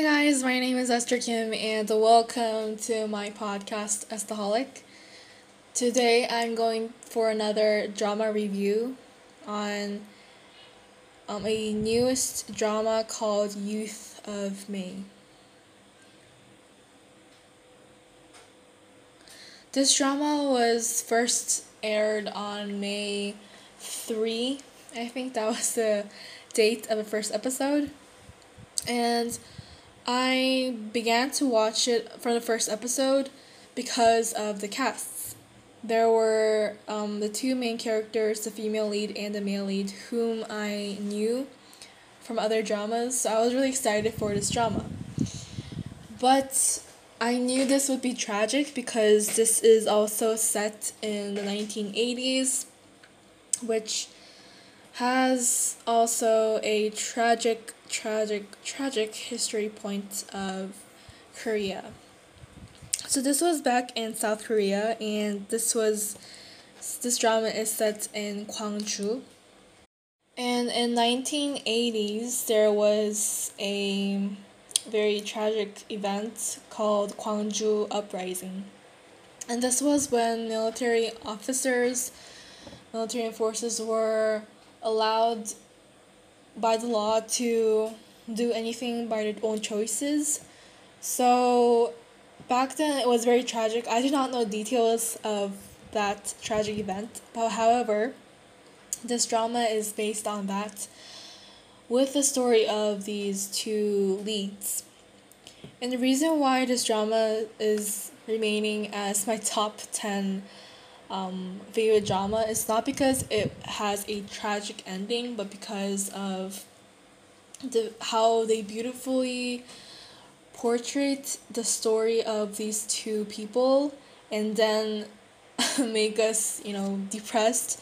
Hi guys, my name is Esther Kim and welcome to my podcast, Estaholic. Today I'm going for another drama review on a newest drama called Youth of May. This drama was first aired on May 3. I think that was the date of the first episode. And I began to watch it from the first episode because of the casts. There were the two main characters, the female lead and the male lead, whom I knew from other dramas, so I was really excited for this drama. But I knew this would be tragic because this is also set in the 1980s, which has also a tragic history point of Korea. So this was back in South Korea, and this drama is set in Gwangju. And in 1980s, there was a very tragic event called Gwangju Uprising. And this was when military forces were allowed by the law to do anything by their own choices. So back then it was very tragic. I do not know details of that tragic event, but however, this drama is based on that with the story of these two leads. And the reason why this drama is remaining as my top 10 favorite drama is not because it has a tragic ending, but because of how they beautifully portrait the story of these two people and then make us, depressed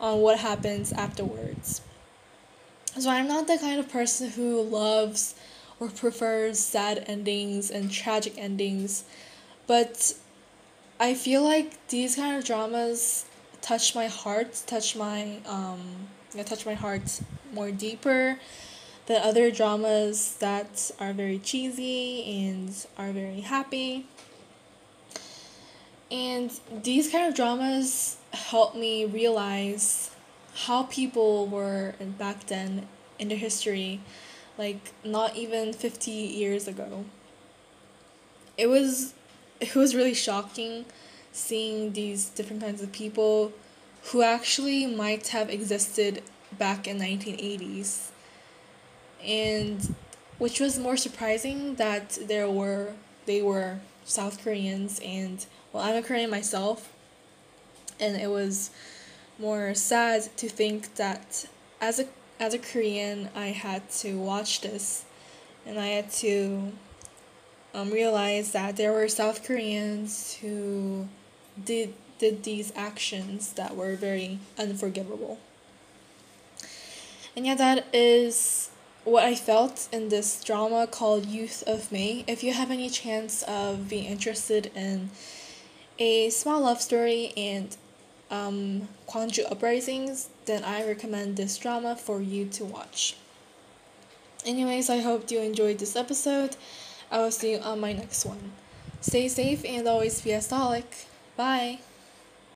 on what happens afterwards. So I'm not the kind of person who loves or prefers sad endings and tragic endings, but I feel like these kind of dramas touch my heart more deeper than other dramas that are very cheesy and are very happy. And these kind of dramas help me realize how people were back then in their history, like not even 50 years ago. It was really shocking seeing these different kinds of people who actually might have existed back in 1980s. And which was more surprising that they were South Koreans, and well, I'm a Korean myself, and it was more sad to think that as a Korean I had to watch this, and I had to realize that there were South Koreans who did these actions that were very unforgivable. And yeah, that is what I felt in this drama called Youth of May. If you have any chance of being interested in a small love story and Gwangju uprisings, then I recommend this drama for you to watch. Anyways, I hope you enjoyed this episode. I will see you on my next one. Stay safe and always be Estaholic. Bye!